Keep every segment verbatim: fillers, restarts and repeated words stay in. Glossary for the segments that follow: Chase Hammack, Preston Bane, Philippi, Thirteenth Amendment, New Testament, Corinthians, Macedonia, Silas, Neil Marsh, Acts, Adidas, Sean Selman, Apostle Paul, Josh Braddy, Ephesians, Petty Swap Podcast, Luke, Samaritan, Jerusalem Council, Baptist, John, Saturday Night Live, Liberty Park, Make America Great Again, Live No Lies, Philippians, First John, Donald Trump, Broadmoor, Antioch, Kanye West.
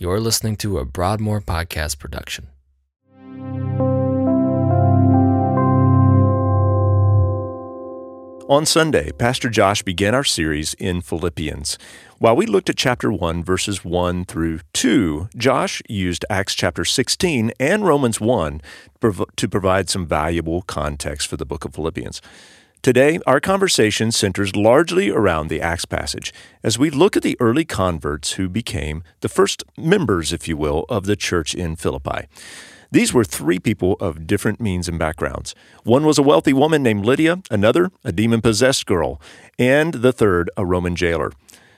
You're listening to a Broadmoor podcast production. On Sunday, Pastor Josh began our series in Philippians. While we looked at chapter one, verses one through two, Josh used Acts chapter sixteen and Romans one to provide some valuable context for the book of Philippians. Today, our conversation centers largely around the Acts passage as we look at the early converts who became the first members, if you will, of the church in Philippi. These were three people of different means and backgrounds. One was a wealthy woman named Lydia, another a demon-possessed girl, and the third a Roman jailer.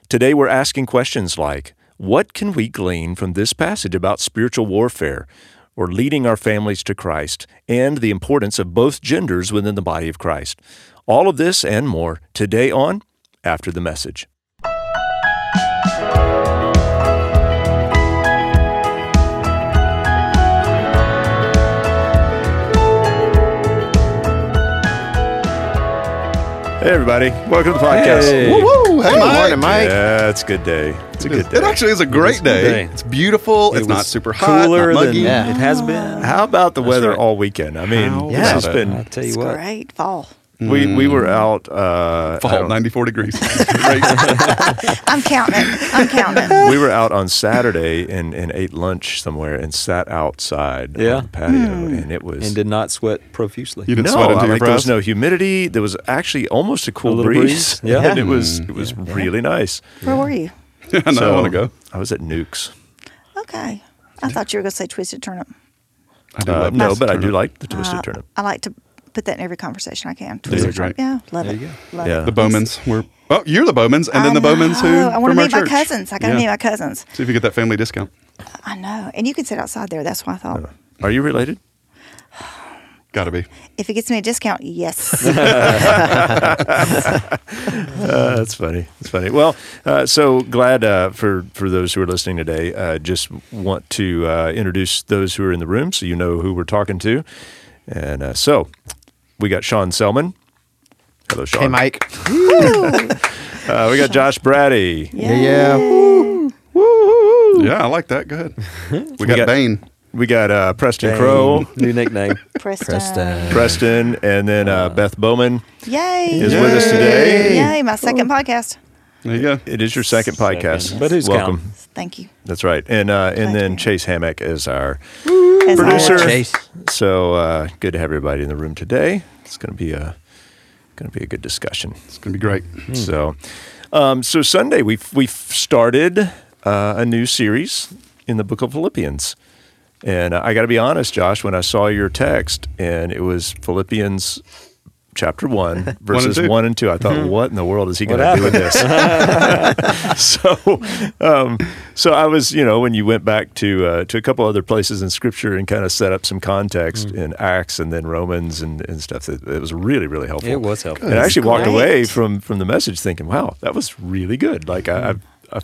Today, we're asking questions like, what can we glean from this passage about spiritual warfare, or leading our families to Christ, and the importance of both genders within the body of Christ? All of this and more today on After the Message. Hey, everybody. Welcome to the podcast. Hey. Woo-woo. Hey, hey Mike. Morning, Mike. Yeah, it's a good day. It's a good day. It actually is a great it day. day. It's beautiful. It it's not super hot, cooler not muggy. Than it has been. How about the That's weather right. all weekend? I mean, How yeah, it's been I'll tell you it's what. great fall. We we were out uh, fall ninety-four degrees. I'm counting. I'm counting. We were out on Saturday and, and ate lunch somewhere and sat outside yeah. on the patio mm. and it was and did not sweat profusely. You didn't no, sweat into your like, there was no humidity. There was actually almost a cool a breeze. breeze. Yeah. yeah, and it was it was yeah. really nice. Where yeah. were you? I so, want to go. I was at Nuke's. Okay, I thought you were going to say twisted turnip. I do uh, like no, but turnip. I do like the twisted uh, turnip. I like to. Put that in every conversation I can. Twisted right. Yeah, love there it. You go. Love yeah. it. The Bowmans were. Oh, you're the Bowmans, and I then the know. Bowmans who. I want to meet my church. cousins. I got to yeah. meet my cousins. See if you get that family discount. I know, and you can sit outside there. That's what I thought. Are you related? Got to be. If it gets me a discount, yes. uh, that's funny. That's funny. Well, uh, so glad uh, for, for those who are listening today. Uh, just want to uh, introduce those who are in the room so you know who we're talking to. And uh, so. We got Sean Selman. Hello, Sean. Hey, Mike. uh, we got Josh Braddy. Yeah. Yeah. Woo. Woo. Yeah, I like that. Go ahead. We, we got Bane. We got uh, Preston Bane. Crow. New nickname. Preston. Preston. Preston. And then uh, Beth Bowman Yay. is Yay. with us today. Yay, my second cool. podcast. There you go. It is your second podcast. Second. But who's welcome. Count. Thank you. That's right. And uh, and Thank then you. Chase Hammack is our As producer. Chase. So uh, good to have everybody in the room today. It's going to be a going to be a good discussion. It's going to be great. Mm-hmm. So um, so Sunday we we started uh, a new series in the book of Philippians. And I got to be honest, Josh, when I saw your text and it was Philippians chapter one, verses one and two. one and two. I thought, mm-hmm. what in the world is he going to do with this? so um, so I was, you know, when you went back to uh, to a couple other places in Scripture and kind of set up some context mm-hmm. in Acts and then Romans and, and stuff, it, it was really, really helpful. It was helpful. Good. And I actually walked Great. away from, from the message thinking, wow, that was really good. Like, I... I, I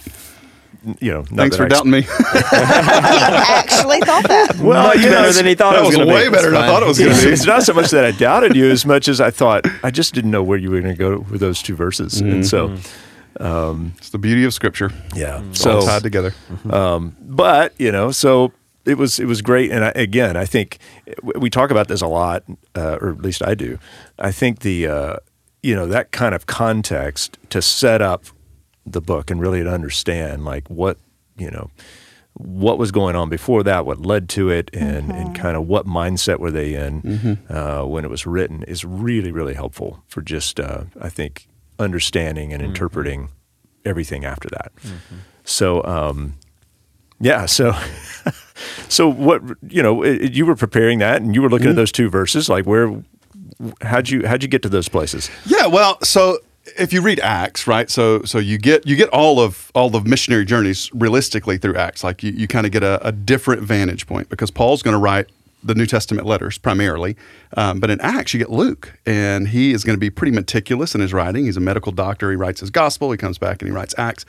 You know, thanks for I doubting ex- me. He actually thought that. Well, Much you know, better than he thought it was going to be. That was way better than I thought it was going to be. It's not so much that I doubted you as much as I thought, I just didn't know where you were going to go with those two verses. Mm-hmm. And so... Um, it's the beauty of Scripture. Yeah. It's so, all tied together. Um, but, you know, so it was it was great. And I, again, I think we talk about this a lot, uh, or at least I do. I think the, uh, you know, that kind of context to set up the book and really to understand like what, you know, what was going on before that, what led to it, and, mm-hmm. and kind of what mindset were they in mm-hmm. uh, when it was written is really, really helpful for just, uh, I think, understanding and mm-hmm. interpreting everything after that. Mm-hmm. So, um, yeah, so, so what, you know, it, you were preparing that and you were looking mm-hmm. at those two verses, like where, how'd you, how'd you get to those places? Yeah, well, so... If you read Acts, right, so so you get you get all of all of missionary journeys realistically through Acts. Like you, you kind of get a, a different vantage point because Paul's going to write the New Testament letters primarily. Um, but in Acts, you get Luke, and he is going to be pretty meticulous in his writing. He's a medical doctor. He writes his gospel. He comes back and he writes Acts.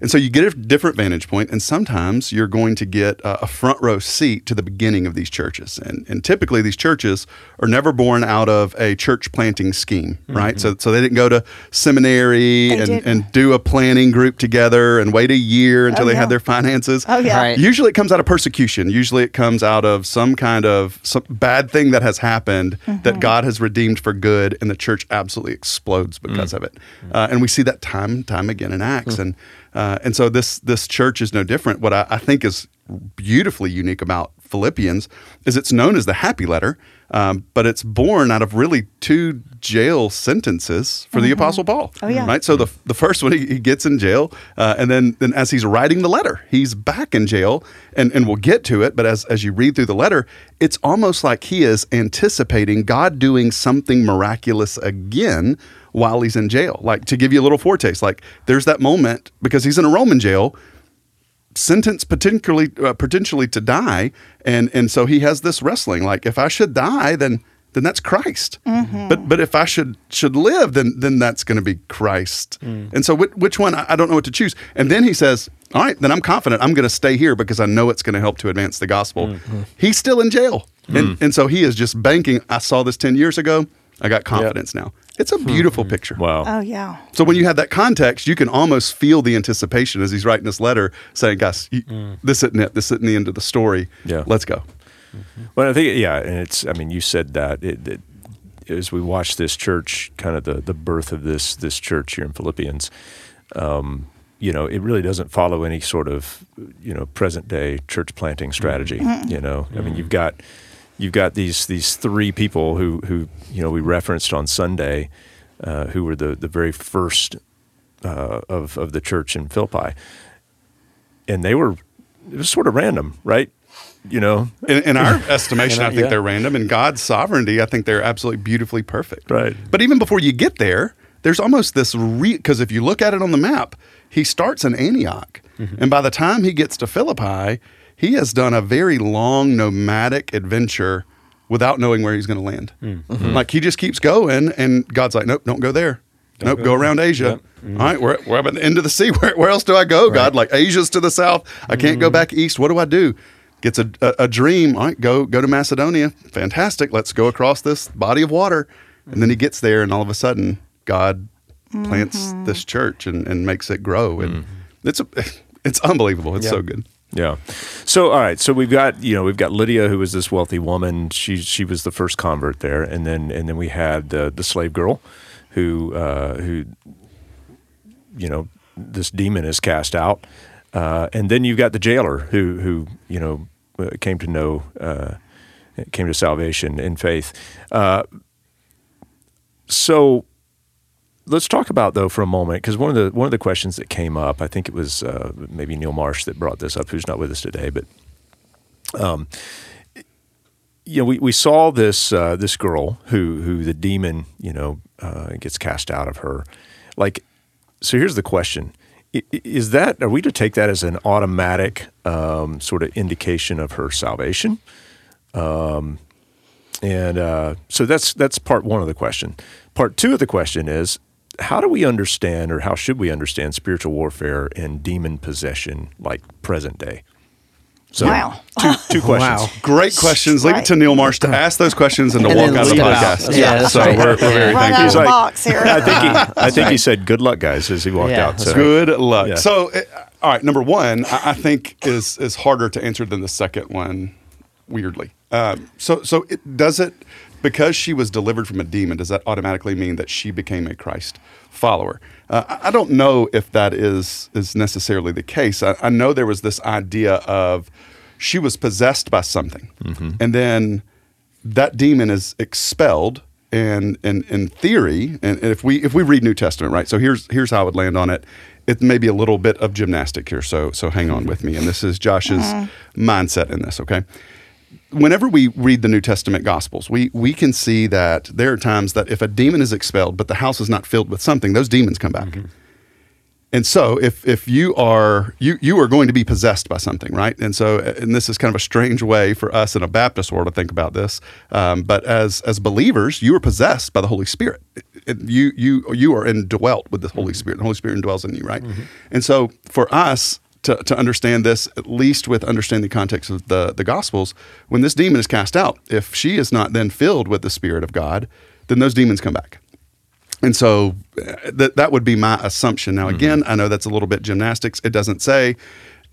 And so you get a different vantage point, and sometimes you're going to get a front row seat to the beginning of these churches. And, and typically, these churches are never born out of a church planting scheme, right? Mm-hmm. So, so they didn't go to seminary and, and do a planning group together and wait a year until oh, they no. had their finances. Oh, yeah. Right. Usually, it comes out of persecution. Usually, it comes out of some kind of Of some bad thing that has happened mm-hmm. that God has redeemed for good, and the church absolutely explodes because mm. of it. Uh, and we see that time and time again in Acts. Mm. And uh, and so this this church is no different. What I, I think is beautifully unique about Philippians is it's known as the happy letter, um, but it's born out of really two jail sentences for mm-hmm. the Apostle Paul. Oh, yeah. Right? So the the first one, he, he gets in jail, uh, and then, then as he's writing the letter, he's back in jail, and, and we'll get to it, but as, as you read through the letter, it's almost like he is anticipating God doing something miraculous again while he's in jail. Like, to give you a little foretaste, like there's that moment, because he's in a Roman jail, sentenced particularly uh, potentially to die, and and so he has this wrestling, like, if I should die, then then that's Christ. Mm-hmm. But but if I should should live, then then that's going to be Christ. Mm. And so wh- which one? I don't know what to choose. And then he says, all right, then I'm confident I'm going to stay here because I know it's going to help to advance the gospel. Mm-hmm. He's still in jail. Mm. And and so he is just banking, I saw this ten years ago. I got confidence yep. now. It's a beautiful picture. Wow. Oh, yeah. So when you have that context, you can almost feel the anticipation as he's writing this letter saying, guys, you, mm. this isn't it. This isn't the end of the story. Yeah. Let's go. Mm-hmm. Well, I think, yeah, and it's, I mean, you said that. It, it, as we watch this church, kind of the, the birth of this this church here in Philippians, um, you know, it really doesn't follow any sort of, you know, present-day church planting strategy, mm-hmm. you know. Mm-hmm. I mean, you've got... You've got these these three people who, who you know we referenced on Sunday, uh, who were the, the very first uh, of of the church in Philippi, and they were it was sort of random, right? You know, in, in our estimation, in our, I think yeah. they're random. In God's sovereignty, I think they're absolutely beautifully perfect. Right. But even before you get there, there's almost this re because if you look at it on the map, he starts in Antioch, mm-hmm. and by the time he gets to Philippi, he has done a very long nomadic adventure without knowing where he's going to land. Mm-hmm. Like, he just keeps going, and God's like, nope, don't go there. Don't nope, go, go around Asia. Yep. Mm-hmm. All right, we're, we're at the end of the sea. Where, where else do I go, right. God? Like, Asia's to the south. I can't mm-hmm. go back east. What do I do? Gets a, a, a dream. All right, go, go to Macedonia. Fantastic. Let's go across this body of water. And then he gets there, and all of a sudden, God mm-hmm. plants this church and, and makes it grow. And mm-hmm. it's, a, it's unbelievable. It's yep. so good. Yeah. So, all right. So we've got, you know, we've got Lydia, who was this wealthy woman. She she was the first convert there. And then and then we had the, the slave girl who, uh, who, you know, this demon is cast out. Uh, and then you've got the jailer who, who you know, came to know, uh, came to salvation in faith. Uh, so let's talk about, though, for a moment, because one of the one of the questions that came up, I think it was uh, maybe Neil Marsh that brought this up, who's not with us today, but um, you know, we, we saw this uh, this girl who who the demon, you know, uh, gets cast out of her. Like, so here's the question: Is that are we to take that as an automatic um, sort of indication of her salvation? Um, and uh, so that's that's part one of the question. Part two of the question is, how do we understand, or how should we understand, spiritual warfare and demon possession, like present day? So, wow. Two, two questions. Wow. Great questions. Leave it to Neil Marsh to ask those questions and to and walk out of the podcast. Out. Yeah, yeah. So right. we're, we're very right thankful. Out of the box here. I think, he, I think right. he said good luck, guys, as he walked yeah. out. So. Good luck. Yeah. So, all right, number one, I, I think is, is harder to answer than the second one, weirdly. Um, so so it, does it... Because she was delivered from a demon, does that automatically mean that she became a Christ follower? Uh, I don't know if that is is necessarily the case. I, I know there was this idea of she was possessed by something, mm-hmm. and then that demon is expelled. And in in theory, and if we if we read New Testament, right? So here's here's how I would land on it. It may be a little bit of gymnastic here, so so hang on with me. And this is Josh's mm-hmm. mindset in this, okay? Whenever we read the New Testament Gospels, we we can see that there are times that if a demon is expelled, but the house is not filled with something, those demons come back. Mm-hmm. And so if if you are, you you are going to be possessed by something, right? And so, and this is kind of a strange way for us in a Baptist world to think about this, um, but as as believers, you are possessed by the Holy Spirit. You you you are indwelt with the Holy mm-hmm. Spirit. The Holy Spirit indwells in you, right? Mm-hmm. And so for us, to, to understand this, at least with understanding the context of the, the Gospels, when this demon is cast out, if she is not then filled with the Spirit of God, then those demons come back. And so that that would be my assumption. Now, again, mm-hmm. I know that's a little bit gymnastics. It doesn't say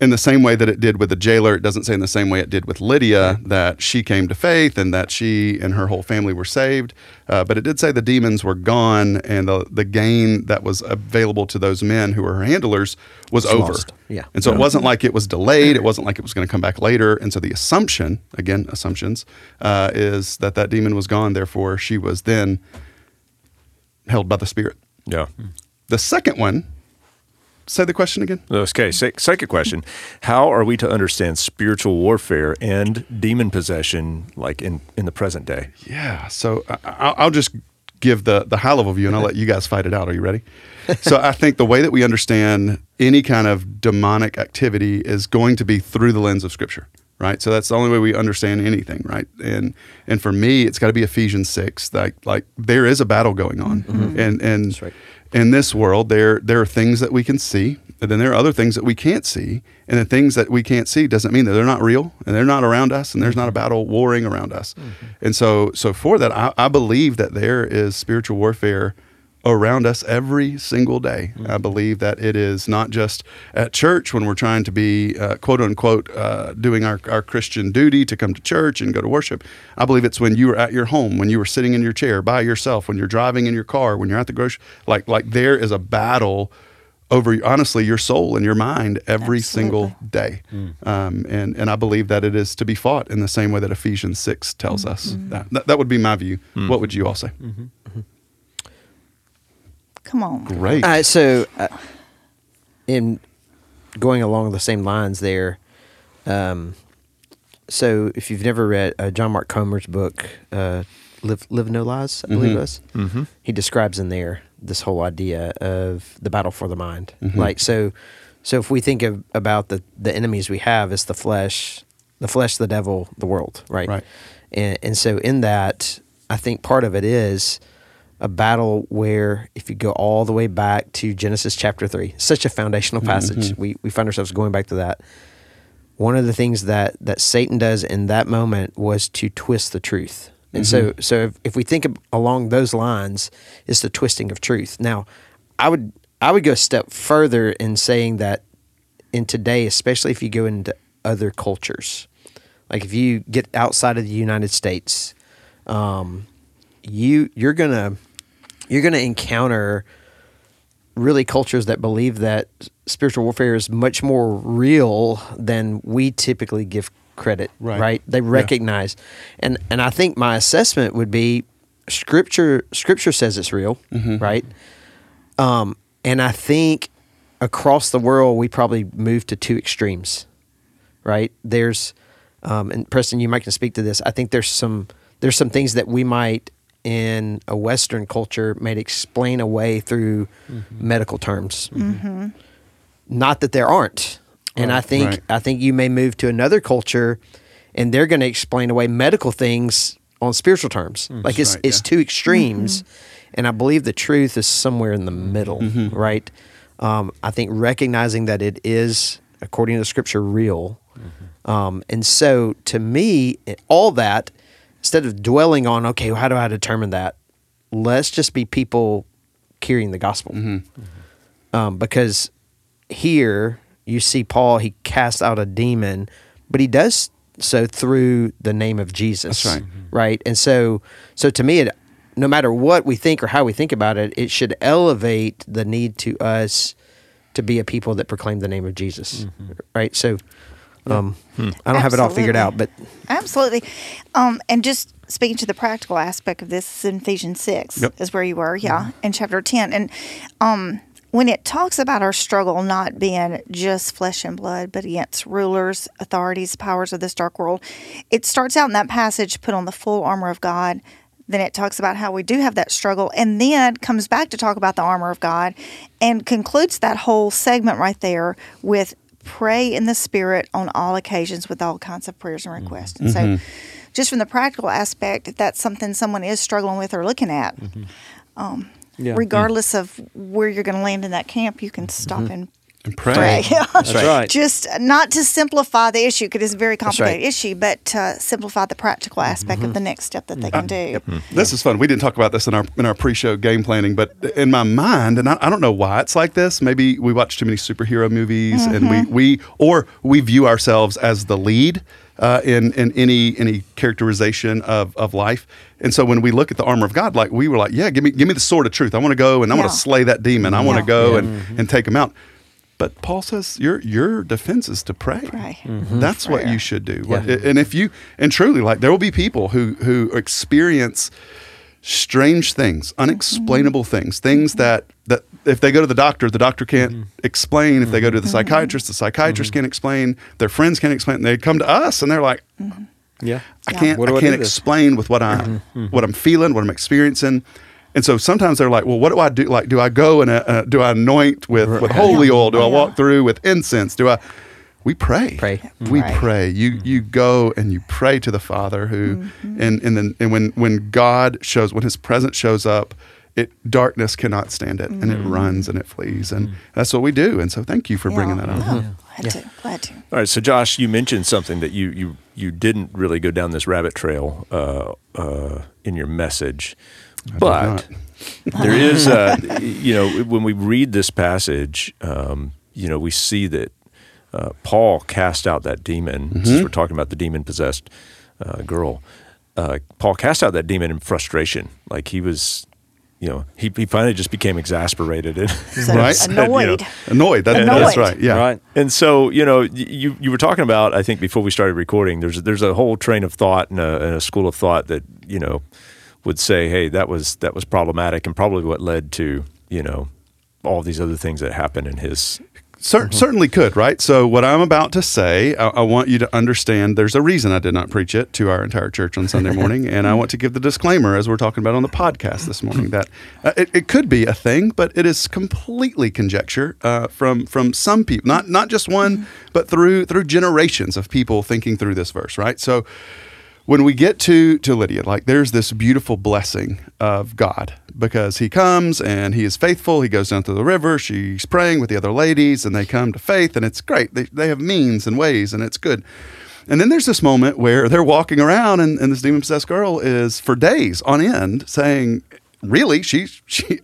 in the same way that it did with the jailer. It doesn't say in the same way it did with Lydia mm-hmm. that she came to faith and that she and her whole family were saved. Uh, but it did say the demons were gone and the, the gain that was available to those men who were her handlers was it's over. Lost. Yeah. And so yeah. it wasn't like it was delayed. It wasn't like it was going to come back later. And so the assumption, again, assumptions, uh, is that that demon was gone. Therefore, she was then held by the Spirit. Yeah. The second one, say the question again. Okay, second question. How are we to understand spiritual warfare and demon possession like in, in the present day? Yeah, so I, I'll just give the, the high-level view, and I'll let you guys fight it out. Are you ready? So I think the way that we understand any kind of demonic activity is going to be through the lens of Scripture. Right, so that's the only way we understand anything, right? And and for me, it's got to be Ephesians six. Like like there is a battle going on, mm-hmm. and and that's right. in this world, there there are things that we can see, and then there are other things that we can't see. And the things that we can't see doesn't mean that they're not real, and they're not around us, and there's not a battle warring around us. Mm-hmm. And so so for that, I, I believe that there is spiritual warfare around us every single day. Mm-hmm. I believe that it is not just at church when we're trying to be, uh, quote unquote, uh, doing our, our Christian duty to come to church and go to worship. I believe it's when you are at your home, when you are sitting in your chair by yourself, when you're driving in your car, when you're at the grocery, like, like there is a battle over, honestly, your soul and your mind every Absolutely. Single day. Mm. Um, and, and I believe that it is to be fought in the same way that Ephesians six tells mm-hmm. us. That. that that would be my view. Mm. What would you all say? Mm-hmm. Mm-hmm. Come on. Great. Uh, so, uh, in going along the same lines there, um, so if you've never read uh, John Mark Comer's book, uh, Live, Live No Lies, I mm-hmm. believe it was, mm-hmm. he describes in there this whole idea of the battle for the mind. Mm-hmm. Like, so so if we think of, about the, the enemies we have, it's the flesh, the flesh, the devil, the world, right? Right. And, and so in that, I think part of it is a battle where, if you go all the way back to Genesis chapter three, such a foundational passage, mm-hmm. we we find ourselves going back to that. One of the things that that Satan does in that moment was to twist the truth. And mm-hmm. so so if, if we think of, along those lines, it's the twisting of truth. Now, I would I would go a step further in saying that in today, especially if you go into other cultures, like if you get outside of the United States, um, you you're gonna You're going to encounter really cultures that believe that spiritual warfare is much more real than we typically give credit, right? right? They recognize. Yeah. And and I think my assessment would be Scripture Scripture says it's real, mm-hmm. right? Um, and I think across the world, we probably move to two extremes, right? There's, um, and Preston, you might can speak to this. I think there's some there's some things that we might in a Western culture may explain away through mm-hmm. medical terms. Mm-hmm. Not that there aren't. And right, I think right. I think you may move to another culture and they're going to explain away medical things on spiritual terms. That's like it's right, it's yeah. two extremes. Mm-hmm. And I believe the truth is somewhere in the middle, mm-hmm. right? Um, I think recognizing that it is, according to the Scripture, real. Mm-hmm. Um, and so to me, all that, instead of dwelling on, okay, well, how do I determine that? Let's just be people carrying the gospel. Mm-hmm. Mm-hmm. Um, because here you see Paul, he casts out a demon, but he does so through the name of Jesus. That's right. Mm-hmm. Right? And so so to me, it, no matter what we think or how we think about it, it should elevate the need to us to be a people that proclaim the name of Jesus. Mm-hmm. Right? So... Um, hmm. I don't Absolutely. Have it all figured out, but Absolutely. Um, and just speaking to the practical aspect of this, in Ephesians six yep. is where you were, yeah, mm-hmm. in chapter ten. And um, when it talks about our struggle not being just flesh and blood, but against rulers, authorities, powers of this dark world, it starts out in that passage, put on the full armor of God, Then it talks about how we do have that struggle, and then comes back to talk about the armor of God and concludes that whole segment right there with pray in the Spirit on all occasions with all kinds of prayers and requests. And mm-hmm. so just from the practical aspect, if that's something someone is struggling with or looking at, mm-hmm. um, yeah. regardless yeah. of where you're going to land in that camp, you can stop mm-hmm. and And pray. pray. That's right. Just not to simplify the issue, because it's a very complicated right. issue, but to simplify the practical aspect mm-hmm. of the next step that they can uh, do. Yep. Mm-hmm. This is fun. We didn't talk about this in our in our pre-show game planning, but in my mind, and I, I don't know why it's like this. Maybe we watch too many superhero movies, mm-hmm. and we, we or we view ourselves as the lead uh, in in any any characterization of of life. And so when we look at the armor of God, like we were like, yeah, give me give me the sword of truth. I want to go and I yeah. want to slay that demon. I want to yeah. go yeah. and mm-hmm. and take him out. But Paul says your your defense is to pray. pray. Mm-hmm. That's Prayer. What you should do. Yeah. And if you and truly, like there will be people who who experience strange things, unexplainable mm-hmm. things, things that that if they go to the doctor, the doctor can't mm-hmm. explain. Mm-hmm. If they go to the psychiatrist, the psychiatrist mm-hmm. can't explain. Their friends can't explain. And they come to us and they're like, mm-hmm. "Yeah, I can't yeah. I, I can't explain this? with what I'm mm-hmm. what I'm feeling, what I'm experiencing." And so sometimes they're like, well, what do I do? Like, do I go and uh, do I anoint with, with holy oil? Do I walk through with incense? Do I? We pray. Pray. We pray. pray. You you go and you pray to the Father who, mm-hmm. and and then and when when God shows, when His presence shows up, it darkness cannot stand it, mm-hmm. and it runs and it flees, and mm-hmm. that's what we do. And so thank you for yeah. bringing that up. Yeah. Yeah. Glad yeah. to. Glad to. All right. So Josh, you mentioned something that you you you didn't really go down this rabbit trail uh, uh, in your message. But there is, uh, you know, when we read this passage, um, you know, we see that uh, Paul cast out that demon. Mm-hmm. Since we're talking about the demon-possessed uh, girl, uh, Paul cast out that demon in frustration. Like he was, you know, he, he finally just became exasperated and so right? said, annoyed. You know, annoyed. That, annoyed. That's right. Yeah. Right. And so, you know, you you were talking about, I think, before we started recording. There's there's a whole train of thought and a, and a school of thought that you know. would say, hey, that was that was problematic, and probably what led to you know all these other things that happened in his. Cer- mm-hmm. Certainly could, right? So what I'm about to say, I-, I want you to understand. There's a reason I did not preach it to our entire church on Sunday morning, and I want to give the disclaimer as we're talking about on the podcast this morning that uh, it-, it could be a thing, but it is completely conjecture uh, from from some people, not not just one, mm-hmm. but through through generations of people thinking through this verse, right? So. When we get to, to Lydia, like there's this beautiful blessing of God because he comes and he is faithful. He goes down to the river. She's praying with the other ladies and they come to faith and it's great. They they have means and ways and it's good. And then there's this moment where they're walking around and, and this demon-possessed girl is for days on end saying, really, she she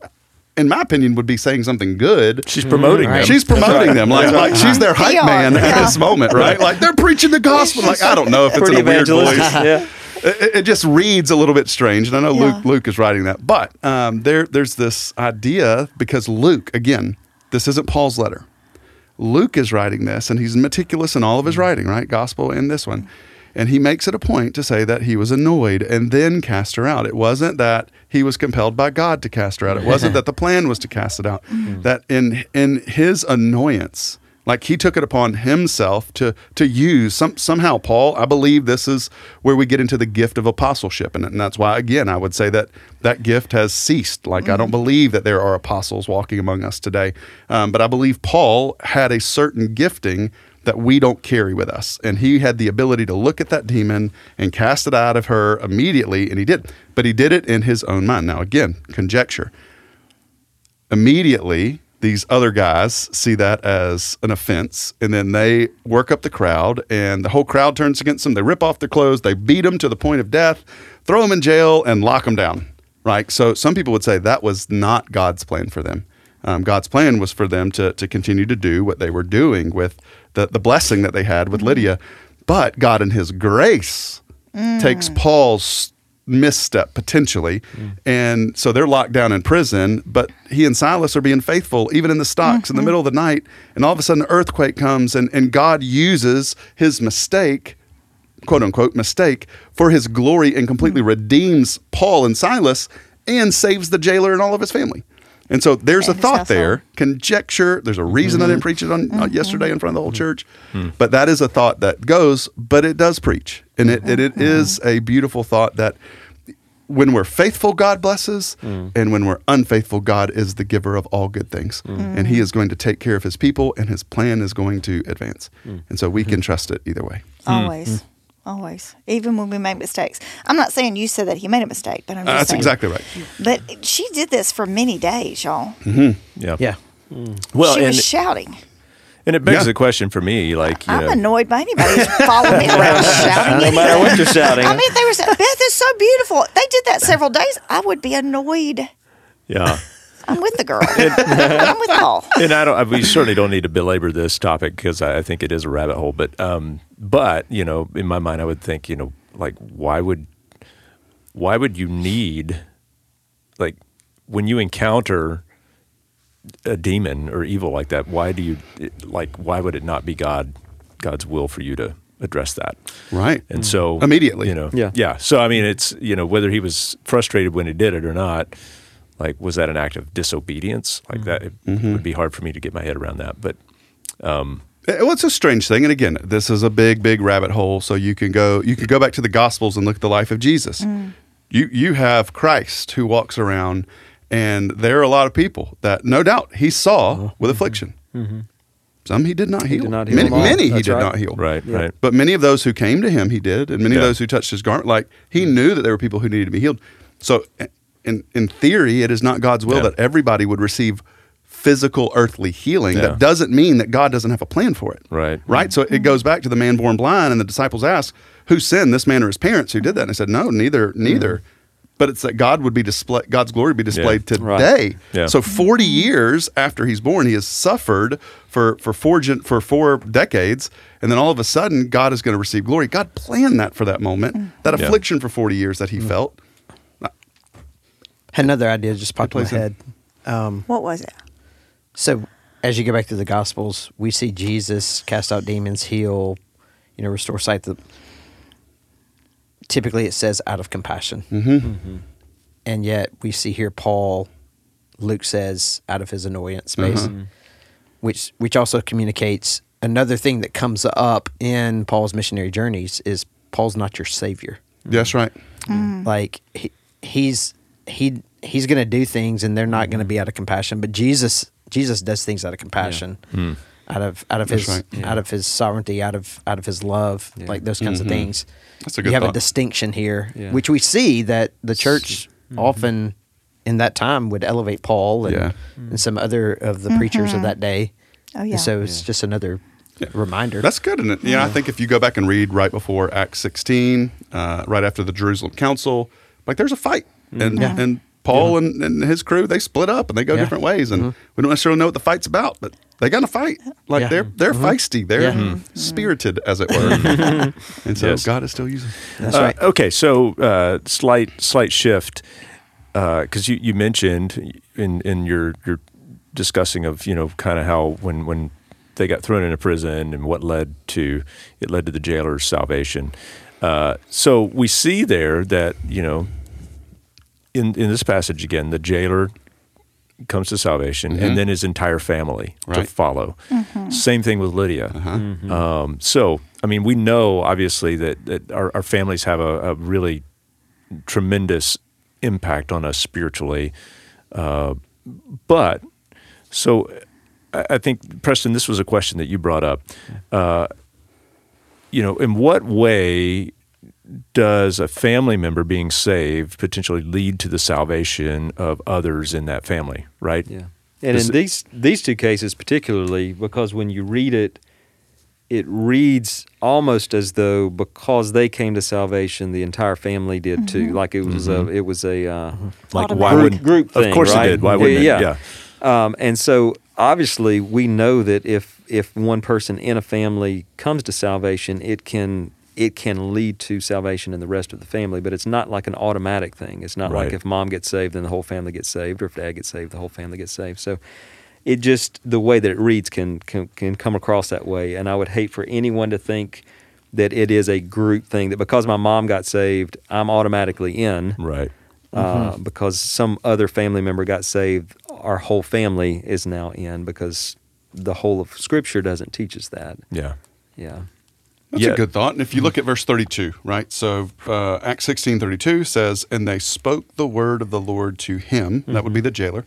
in my opinion, would be saying something good. She's promoting mm-hmm. them. She's promoting right. them. Like, like she's their hype man yeah. at this moment, right? Like, they're preaching the gospel. Like, I don't know if it's in a weird voice. yeah. it, it just reads a little bit strange, and I know yeah. Luke Luke is writing that. But um, there there's this idea, because Luke, again, this isn't Paul's letter. Luke is writing this, and he's meticulous in all of his writing, right? Gospel and this one. And he makes it a point to say that he was annoyed and then cast her out. It wasn't that he was compelled by God to cast her out. It wasn't that the plan was to cast it out. Mm-hmm. That in in his annoyance, like he took it upon himself to to use, some, somehow, Paul, I believe this is where we get into the gift of apostleship. And, and that's why, again, I would say that that gift has ceased. Like mm-hmm. I don't believe that there are apostles walking among us today. Um, but I believe Paul had a certain gifting that we don't carry with us. And he had the ability to look at that demon and cast it out of her immediately, and he did. But he did it in his own mind. Now, again, conjecture. Immediately, these other guys see that as an offense, and then they work up the crowd, and the whole crowd turns against them. They rip off their clothes. They beat them to the point of death, throw them in jail, and lock them down. Right? So some people would say that was not God's plan for them. Um, God's plan was for them to to continue to do what they were doing with the, the blessing that they had with Lydia. But God in his grace mm. takes Paul's misstep potentially. Mm. And so they're locked down in prison, but he and Silas are being faithful, even in the stocks mm-hmm. in the middle of the night. And all of a sudden an earthquake comes and, and God uses his mistake, quote unquote mistake, for his glory and completely mm. redeems Paul and Silas and saves the jailer and all of his family. And so there's a thought there, conjecture. There's a reason mm-hmm. I didn't preach it on mm-hmm. yesterday in front of the whole church. Mm-hmm. But that is a thought that goes, but it does preach. And it, mm-hmm. it, it is a beautiful thought that when we're faithful, God blesses. Mm. And when we're unfaithful, God is the giver of all good things. Mm. And he is going to take care of his people, and his plan is going to advance. Mm. And so we can trust it either way. Always. Mm. Always. Even when we make mistakes. I'm not saying you said that he made a mistake, but I'm just uh, that's saying. That's exactly right. But she did this for many days, y'all. Mm-hmm. Yeah. Yeah. Mm. Well, she and was shouting. And it begs yeah. the question for me, like, you I'm know, annoyed by anybody who's following me around shouting. No matter what you're shouting. I mean, they were saying, Beth is so beautiful. They did that several days. I would be annoyed. Yeah. I'm with the girl. And, I'm with Paul. And I don't. We certainly don't need to belabor this topic because I, I think it is a rabbit hole. But, um, but you know, in my mind, I would think, you know, like, why would, why would you need, like, when you encounter a demon or evil like that, why do you like why would it not be God God's will for you to address that, right? And so immediately, you know, yeah yeah so I mean, it's, you know, whether he was frustrated when he did it or not, like, was that an act of disobedience? Like, that it mm-hmm. would be hard for me to get my head around that. But um well, it's a strange thing. And again, this is a big big rabbit hole, so you can go you can go back to the Gospels and look at the life of Jesus. mm. you you have Christ who walks around. And there are a lot of people that, no doubt, he saw with affliction. Mm-hmm. Some he did not heal. He did not heal many many he did right. not heal. Right, yeah. right. But many of those who came to him, he did. And many yeah. of those who touched his garment, like, he knew that there were people who needed to be healed. So in in theory, it is not God's will yeah. that everybody would receive physical earthly healing. Yeah. That doesn't mean that God doesn't have a plan for it. Right. Right? So it goes back to the man born blind, and the disciples asked, who sinned, this man or his parents, who did that? And they said, no, neither, neither. Yeah. But it's that God would be display, God's glory would be displayed yeah, today. Right. Yeah. So forty years after he's born, he has suffered for for four for four decades, and then all of a sudden, God is going to receive glory. God planned that for that moment, that yeah. affliction for forty years that he mm. felt. Had another idea just popped in my head. Um, what was it? So, as you go back through the Gospels, we see Jesus cast out demons, heal, you know, restore sight. To the, Typically, it says out of compassion. Mm-hmm. Mm-hmm. And yet we see here Paul, Luke says, out of his annoyance, basically, mm-hmm. which which also communicates another thing that comes up in Paul's missionary journeys is Paul's not your savior. That's right. Mm-hmm. Like, he, he's he he's going to do things, and they're not going to be out of compassion. But Jesus Jesus does things out of compassion, yeah. mm. out of out of That's his right. yeah. out of his sovereignty, out of out of his love, yeah. like those kinds mm-hmm. of things. That's a good you have thought. A distinction here, yeah. which we see that the church mm-hmm. often in that time would elevate Paul and, yeah. and some other of the mm-hmm. preachers of that day. Oh, yeah. And so it's yeah. just another yeah. reminder. That's good, isn't it? Yeah, yeah, I think if you go back and read right before Acts sixteen, uh, right after the Jerusalem Council, like, there's a fight. Mm-hmm. And, yeah. and Paul yeah. and, and his crew, they split up and they go yeah. different ways. And mm-hmm. we don't necessarily know what the fight's about, but they got in a fight. Like, yeah. they're they're mm-hmm. feisty. They're yeah. mm-hmm. spirited, as it were. And so yes. God is still using them. That's uh, right. Okay, so uh, slight slight shift, because uh, you, you mentioned in in your your discussing of, you know, kind of how when when they got thrown into prison and what led to it led to the jailer's salvation. Uh, so we see there that, you know, in in this passage again, the jailer comes to salvation, mm-hmm. and then his entire family right. to follow. Mm-hmm. Same thing with Lydia. Uh-huh. Mm-hmm. Um, so, I mean, we know, obviously, that, that our, our families have a, a really tremendous impact on us spiritually. Uh, but, so, I, I think, Preston, this was a question that you brought up. Uh, you know, in what way does a family member being saved potentially lead to the salvation of others in that family, right? Yeah. And does in it, these these two cases particularly, because when you read it, it reads almost as though because they came to salvation, the entire family did too. Mm-hmm. Like it was mm-hmm. a it was a uh, like why would group thing, of course right? it did. Why wouldn't yeah, it? Yeah. yeah. Um, and so obviously we know that if if one person in a family comes to salvation, it can. It can lead to salvation in the rest of the family, but it's not like an automatic thing. It's not right. like if mom gets saved, then the whole family gets saved, or if dad gets saved, the whole family gets saved. So it just, the way that it reads can, can can come across that way, and I would hate for anyone to think that it is a group thing, that because my mom got saved, I'm automatically in. Right. Uh, mm-hmm. Because some other family member got saved, our whole family is now in, because the whole of Scripture doesn't teach us that. Yeah. Yeah. That's yeah. a good thought. And if you look at verse thirty-two, right? So uh, Acts sixteen thirty-two says, and they spoke the word of the Lord to him, mm-hmm. that would be the jailer,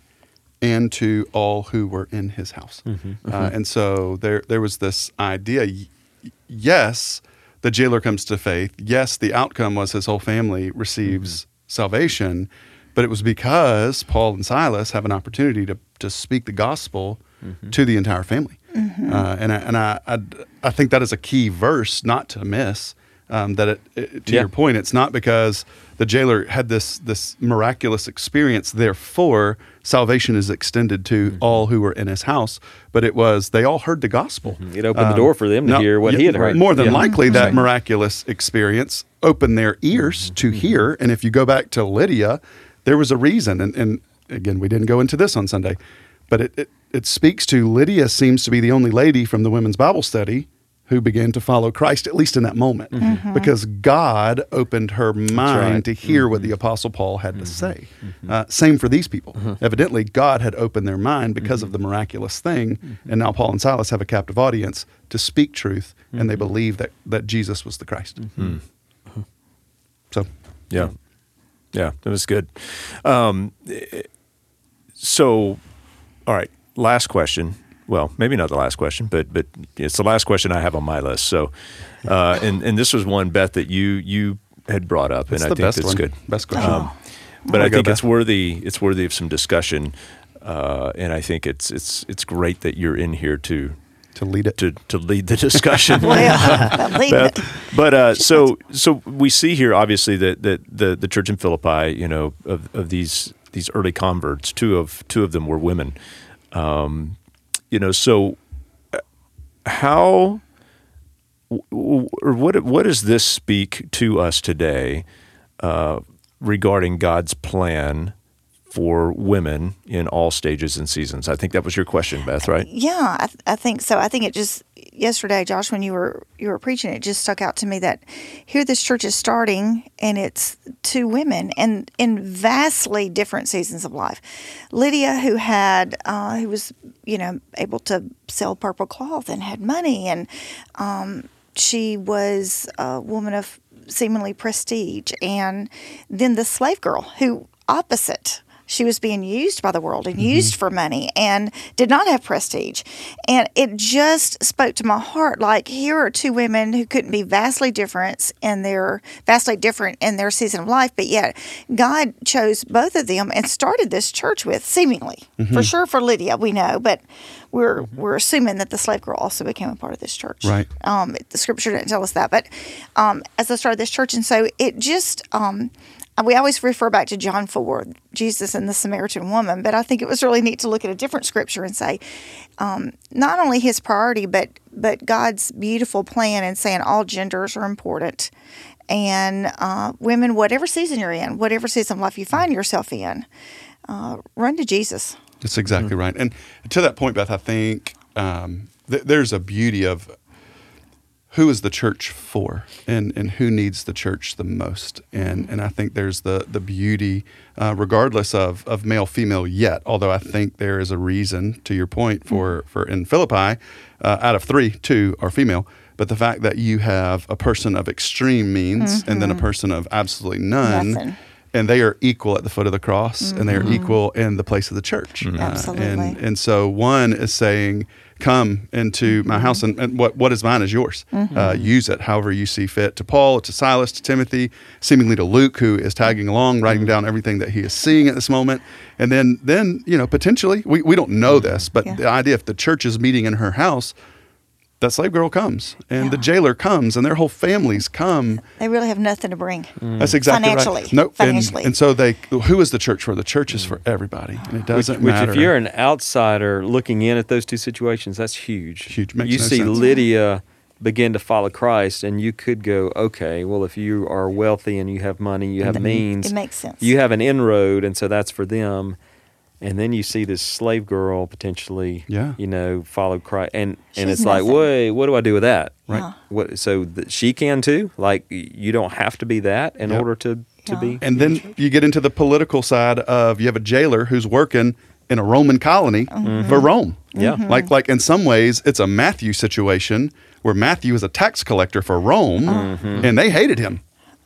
and to all who were in his house. Mm-hmm. Uh, mm-hmm. And so there there was this idea, y- yes, the jailer comes to faith. Yes, the outcome was his whole family receives mm-hmm. salvation, but it was because Paul and Silas have an opportunity to, to speak the gospel mm-hmm. to the entire family. Mm-hmm. Uh, and I, and I, I, I think that is a key verse not to miss, um, that it, it, to yeah. your point, it's not because the jailer had this this miraculous experience, therefore salvation is extended to mm-hmm. all who were in his house, but it was they all heard the gospel. Mm-hmm. It opened um, the door for them to no, hear what yeah, he had heard. More than yeah. likely that right. miraculous experience opened their ears mm-hmm. to hear, and if you go back to Lydia, there was a reason, and, and again, we didn't go into this on Sunday, but it, it It speaks to Lydia seems to be the only lady from the women's Bible study who began to follow Christ, at least in that moment, mm-hmm. Mm-hmm. because God opened her mind right. to hear mm-hmm. what the Apostle Paul had mm-hmm. to say. Mm-hmm. Uh, same for these people. Uh-huh. Evidently, God had opened their mind because mm-hmm. of the miraculous thing, mm-hmm. and now Paul and Silas have a captive audience to speak truth, mm-hmm. and they believe that, that Jesus was the Christ. Mm-hmm. Uh-huh. So. Yeah. Yeah, that was good. Um, so, all right. Last question. Well, maybe not the last question, but but it's the last question I have on my list. So, uh, and and this was one, Beth, that you you had brought up, it's and I think that's good. Best question. Um, but I, I think go, it's worthy. It's worthy of some discussion, uh, and I think it's it's it's great that you're in here to to lead it to to lead the discussion. Well, lead Beth. It. But uh, so so we see here obviously that that the the church in Philippi, you know, of of these these early converts, two of two of them were women. Um, you know, so how, or what, what does this speak to us today, uh, regarding God's plan for women in all stages and seasons? I think that was your question, Beth, right? Yeah, I, th- I think so. I think it just, yesterday, Josh, when you were, you were preaching, it just stuck out to me that here this church is starting and it's two women and in vastly different seasons of life. Lydia, who had, uh, who was, you know, able to sell purple cloth and had money, and um, she was a woman of seemingly prestige. And then the slave girl who, opposite, she was being used by the world and used mm-hmm. for money and did not have prestige. And it just spoke to my heart, like, here are two women who couldn't be vastly different in their vastly different in their season of life, but yet God chose both of them and started this church with, seemingly. Mm-hmm. For sure for Lydia, we know, but we're mm-hmm. we're assuming that the slave girl also became a part of this church. Right. Um, the scripture didn't tell us that, but um, as I started this church, and so it just... Um, We always refer back to John four, Jesus and the Samaritan woman, but I think it was really neat to look at a different scripture and say, um, not only his priority, but but God's beautiful plan and saying all genders are important, and uh, women, whatever season you're in, whatever season of life you find yourself in, uh, run to Jesus. That's exactly mm-hmm. right. And to that point, Beth, I think um, th- there's a beauty of who is the church for, and, and who needs the church the most? And and I think there's the the beauty, uh, regardless of of male, female yet, although I think there is a reason, to your point, for, for in Philippi, uh, out of three, two are female, but the fact that you have a person of extreme means mm-hmm. and then a person of absolutely none, Nothing. and they are equal at the foot of the cross, mm-hmm. and they are equal in the place of the church. Mm-hmm. Uh, absolutely. And, and so one is saying, come into my house, and, and what, what is mine is yours. Mm-hmm. Uh, use it however you see fit. To Paul, to Silas, to Timothy, seemingly to Luke, who is tagging along, writing mm-hmm. down everything that he is seeing at this moment. And then, then you know, potentially, we, we don't know this, but yeah. the idea if the church is meeting in her house, that slave girl comes, and yeah. the jailer comes, and their whole families come. They really have nothing to bring. Mm. That's exactly Financially. right. Nope. Financially. And, and so they, who is the church for? The church is for everybody, and it doesn't which, matter. Which if you're an outsider looking in at those two situations, that's huge. Huge. Makes you no see sense. Lydia begin to follow Christ, and you could go, okay, well, if you are wealthy and you have money, you have it means. It makes sense. You have an inroad, and so that's for them. And then you see this slave girl potentially, yeah. you know, follow Christ, and She's and it's nothing. like, wait, what do I do with that? Right? Huh. What? So th- she can too. Like, you don't have to be that in yep. order to, to yeah. be. And then you get into the political side of you have a jailer who's working. in a Roman colony mm-hmm. for Rome. Yeah. Mm-hmm. Like, like in some ways, it's a Matthew situation where Matthew is a tax collector for Rome, mm-hmm. and they hated him.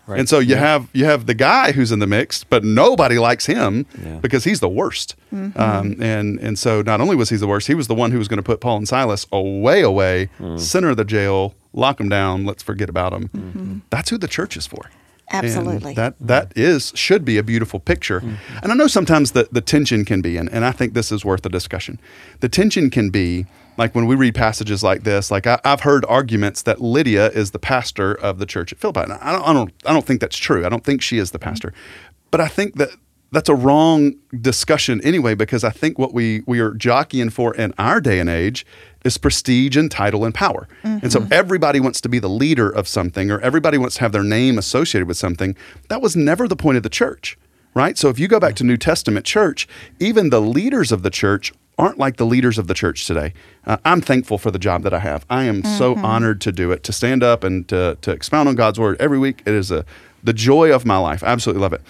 Right. And so you yeah. have you have the guy who's in the mix, but nobody likes him yeah. because he's the worst. Mm-hmm. Um, and and so not only was he the worst, he was the one who was going to put Paul and Silas away, away, mm. center of the jail, lock them down, let's forget about them. Mm-hmm. That's who the church is for. Absolutely. And that that is should be a beautiful picture. Mm-hmm. And I know sometimes the, the tension can be, and, and I think this is worth a discussion. The tension can be, like when we read passages like this, like I, I've heard arguments that Lydia is the pastor of the church at Philippi. And I don't, I don't, I don't think that's true. I don't think she is the pastor. Mm-hmm. But I think that that's a wrong discussion anyway, because I think what we, we are jockeying for in our day and age is prestige and title and power. Mm-hmm. And so everybody wants to be the leader of something, or everybody wants to have their name associated with something. That was never the point of the church, right? So if you go back to New Testament church, even the leaders of the church aren't like the leaders of the church today. Uh, I'm thankful for the job that I have. I am mm-hmm. so honored to do it, to stand up and to, to expound on God's word every week. It is a, the joy of my life. I absolutely love it.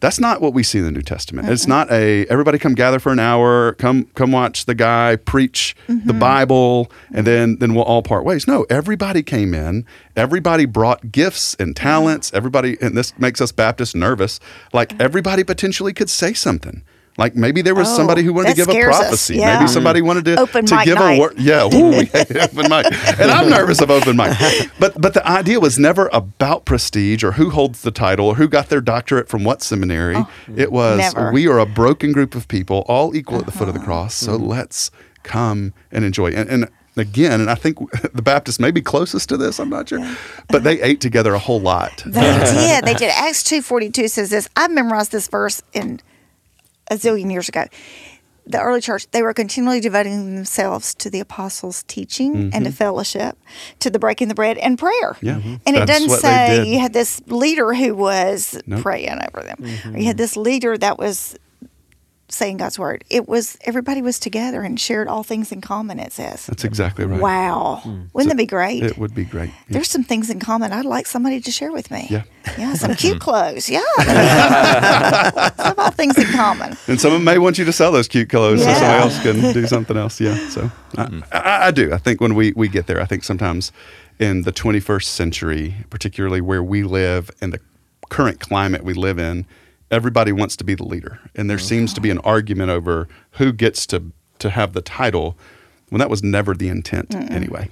That's not what we see in the New Testament. Mm-hmm. It's not a, everybody come gather for an hour, come come watch the guy preach mm-hmm. the Bible, and then, then we'll all part ways. No, everybody came in. Everybody brought gifts and talents. Everybody, and this makes us Baptists nervous, like everybody potentially could say something. Like maybe there was oh, somebody who wanted to give a prophecy. Yeah. Maybe somebody wanted to, open to mic give night. a word. Yeah, ooh, we hate open mic. And I'm nervous of open mic. But but the idea was never about prestige or who holds the title or who got their doctorate from what seminary. Oh, it was never. We are a broken group of people, all equal uh-huh. at the foot of the cross. So mm-hmm. let's come and enjoy. And, and Again, and I think the Baptists may be closest to this, I'm not sure, but they ate together a whole lot. They did. They did. Acts two forty-two says this. I memorized this verse in a zillion years ago. The early church, they were continually devoting themselves to the apostles' teaching mm-hmm. and to fellowship, to the breaking the bread and prayer. Yeah. Mm-hmm. And That's it doesn't say you had this leader who was nope. praying over them. Mm-hmm. Or you had this leader that was saying God's word. It was, everybody was together and shared all things in common, it says. That's exactly right. Wow. Mm. Wouldn't so, that be great? It would be great. Yeah. There's some things in common I'd like somebody to share with me. Yeah. Yeah, some cute clothes. Yeah. Some all things in common. And someone may want you to sell those cute clothes yeah. so somebody else can do something else. Yeah. So mm-hmm. I, I, I do. I think when we, we get there, I think sometimes in the twenty-first century, particularly where we live and the current climate we live in, everybody wants to be the leader, and there okay. seems to be an argument over who gets to, to have the title, when that was never the intent Mm-mm. anyway.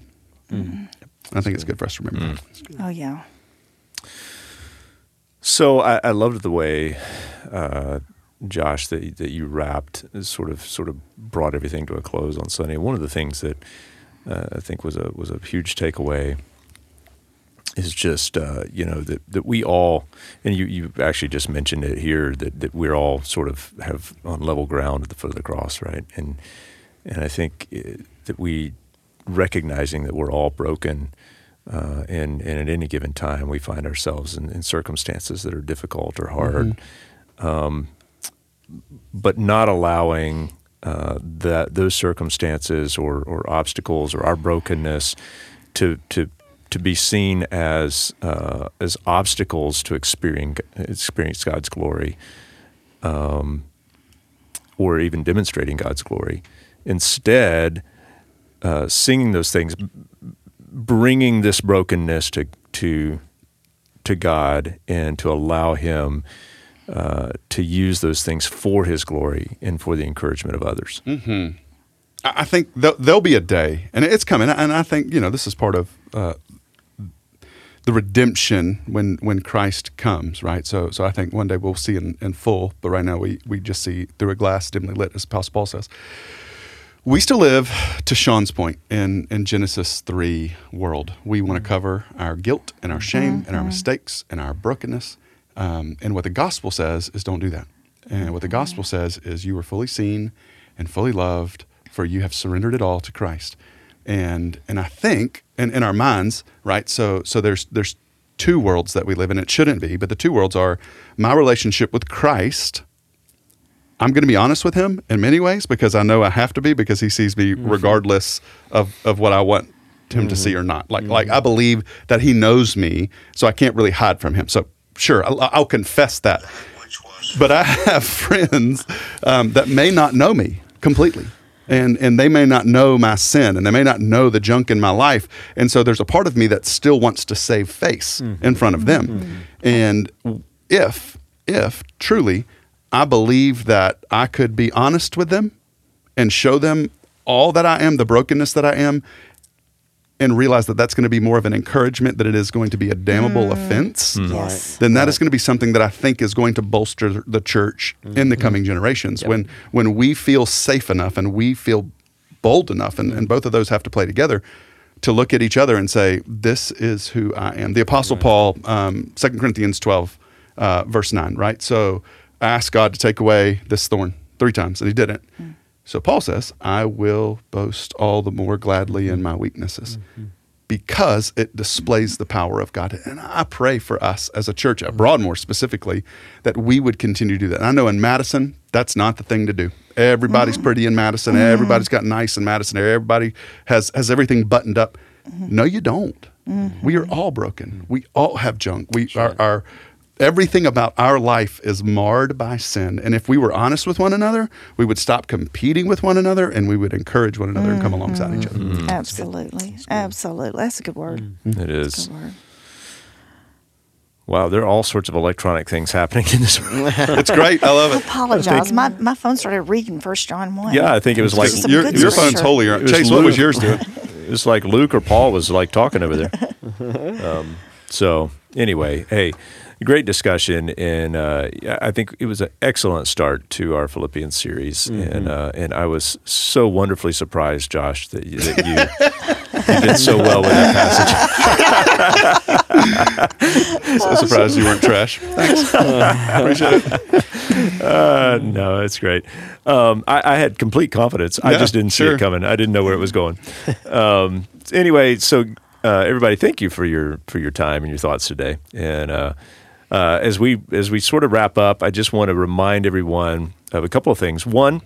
Mm. I think it's good for us to remember. Mm. Oh, yeah. So I, I loved the way, uh, Josh, that, that you wrapped, sort of sort of brought everything to a close on Sunday. One of the things that uh, I think was a was a huge takeaway is just, uh, you know, that, that we all, and you, you actually just mentioned it here, that, that we're all sort of have on level ground at the foot of the cross, right? And and I think it, that we, recognizing that we're all broken, uh, and, and at any given time we find ourselves in, in circumstances that are difficult or hard, mm-hmm. um, but not allowing uh, that those circumstances or, or obstacles or our brokenness to to to be seen as uh, as obstacles to experience experience God's glory, um, or even demonstrating God's glory. Instead, uh, seeing those things, bringing this brokenness to to to God, and to allow Him uh, to use those things for His glory and for the encouragement of others. Mm-hmm. I think th- there'll be a day, and it's coming. And I think, you know, this is part of Uh, the redemption when when Christ comes, right? So so I think one day we'll see in, in full, but right now we we just see through a glass dimly lit, as Apostle Paul says. We still live, to Sean's point, in, in Genesis three world. We want to cover our guilt and our shame mm-hmm. and our mistakes and our brokenness. Um, and what the gospel says is don't do that. And what the gospel says is you were fully seen and fully loved, for you have surrendered it all to Christ. And and I think in, in our minds, right? So so there's there's two worlds that we live in. It shouldn't be, but the two worlds are my relationship with Christ. I'm going to be honest with Him in many ways because I know I have to be, because He sees me mm-hmm. regardless of, of what I want Him mm-hmm. to see or not. Like mm-hmm. like I believe that He knows me, so I can't really hide from Him. So sure, I'll, I'll confess that. Which was but I have friends um, that may not know me completely. And and they may not know my sin, and they may not know the junk in my life. And so there's a part of me that still wants to save face mm-hmm. in front of them. Mm-hmm. And if, if truly, I believe that I could be honest with them and show them all that I am, the brokenness that I am, and realize that that's going to be more of an encouragement than it is going to be a damnable mm. offense, mm. Yes. then that right. is going to be something that I think is going to bolster the church mm. in the coming mm. generations. Yep. When when we feel safe enough and we feel bold enough, and, and both of those have to play together, to look at each other and say, this is who I am. The Apostle right. Paul, um, Second Corinthians twelve, uh, verse nine, right? So I asked God to take away this thorn three times, and he didn't. Mm. So Paul says, I will boast all the more gladly in my weaknesses mm-hmm. because it displays the power of God. And I pray for us as a church at Broadmoor specifically that we would continue to do that. And I know in Madison, that's not the thing to do. Everybody's mm-hmm. pretty in Madison. Mm-hmm. Everybody's got nice in Madison. Everybody has, has everything buttoned up. Mm-hmm. No, you don't. Mm-hmm. We are all broken. We all have junk. We sure. are, are Everything about our life is marred by sin. And if we were honest with one another, we would stop competing with one another and we would encourage one another mm-hmm. and come alongside each other. Mm-hmm. Absolutely. That's Absolutely. That's a good word. Mm-hmm. It is. That's a good word. Wow, there are all sorts of electronic things happening in this room. It's great. I love it. I apologize. I think, my my phone started reading First John one. Yeah, I think it was like... It was your your phone's shirt. Holy. Right? Chase, Luke. What was yours doing? It was like Luke or Paul was like talking over there. Um, so anyway, hey... Great discussion, and uh, I think it was an excellent start to our Philippians series, mm-hmm. and uh, and I was so wonderfully surprised, Josh, that you, that you, you did so well with that passage. So surprised you weren't trash. Thanks. Uh, appreciate it. Uh, no, it's great. Um, I, I had complete confidence. I yeah, just didn't sure. see it coming. I didn't know where it was going. Um, anyway, so uh, everybody, thank you for your for your time and your thoughts today, and. Uh, Uh, as we as we sort of wrap up, I just want to remind everyone of a couple of things. One,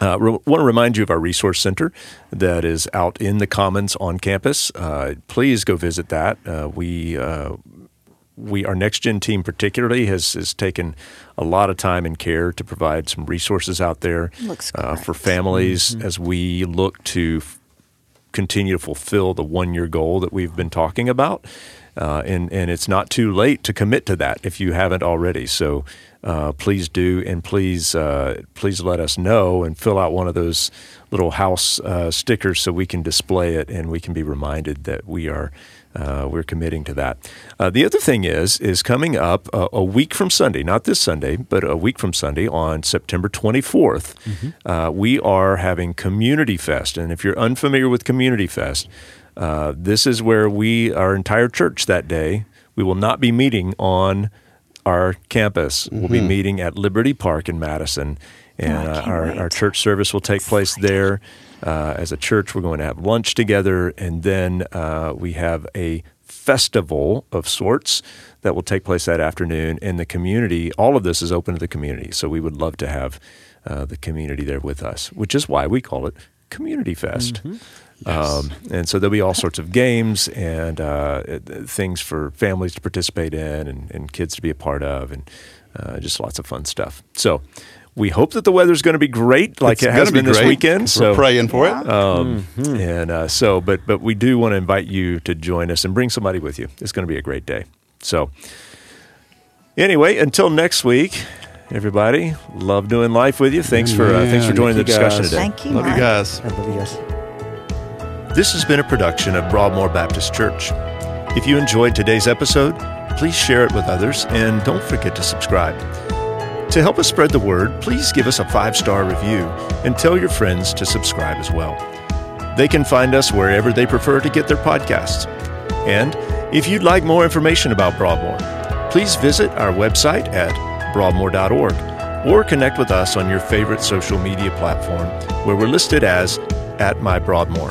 I uh, re- want to remind you of our resource center that is out in the Commons on campus. Uh, please go visit that. Uh, we uh, we our Next Gen team particularly has, has taken a lot of time and care to provide some resources out there uh, for families mm-hmm. as we look to f- continue to fulfill the one-year goal that we've been talking about. Uh, and, and it's not too late to commit to that if you haven't already. So uh, please do, and please uh, please let us know and fill out one of those little house uh, stickers so we can display it and we can be reminded that we are uh, we're committing to that. Uh, the other thing is is coming up a, a week from Sunday, not this Sunday, but a week from Sunday on September twenty-fourth, mm-hmm. uh, we are having Community Fest, and if you're unfamiliar with Community Fest. Uh, this is where we, our entire church that day, we will not be meeting on our campus. We'll mm-hmm. be meeting at Liberty Park in Madison, and oh, uh, our, our church service will take place there. Uh, as a church, we're going to have lunch together, and then uh, we have a festival of sorts that will take place that afternoon, and the community, all of this is open to the community, so we would love to have uh, the community there with us, which is why we call it Community Fest. Mm-hmm. Yes. Um, and so there'll be all sorts of games and uh, things for families to participate in and, and kids to be a part of and uh, just lots of fun stuff. So we hope that the weather's going to be great like it's it has been be this weekend. So we're praying for yeah. it. Um, mm-hmm. And uh, so, but, but we do want to invite you to join us and bring somebody with you. It's going to be a great day. So anyway, until next week, everybody, love doing life with you. Thanks for, uh, thanks for joining the discussion today. Thank you, Mark. Love you guys. I love you guys. This has been a production of Broadmoor Baptist Church. If you enjoyed today's episode, please share it with others and don't forget to subscribe. To help us spread the word, please give us a five-star review and tell your friends to subscribe as well. They can find us wherever they prefer to get their podcasts. And if you'd like more information about Broadmoor, please visit our website at broadmoor dot org or connect with us on your favorite social media platform where we're listed as at my Broadmoor.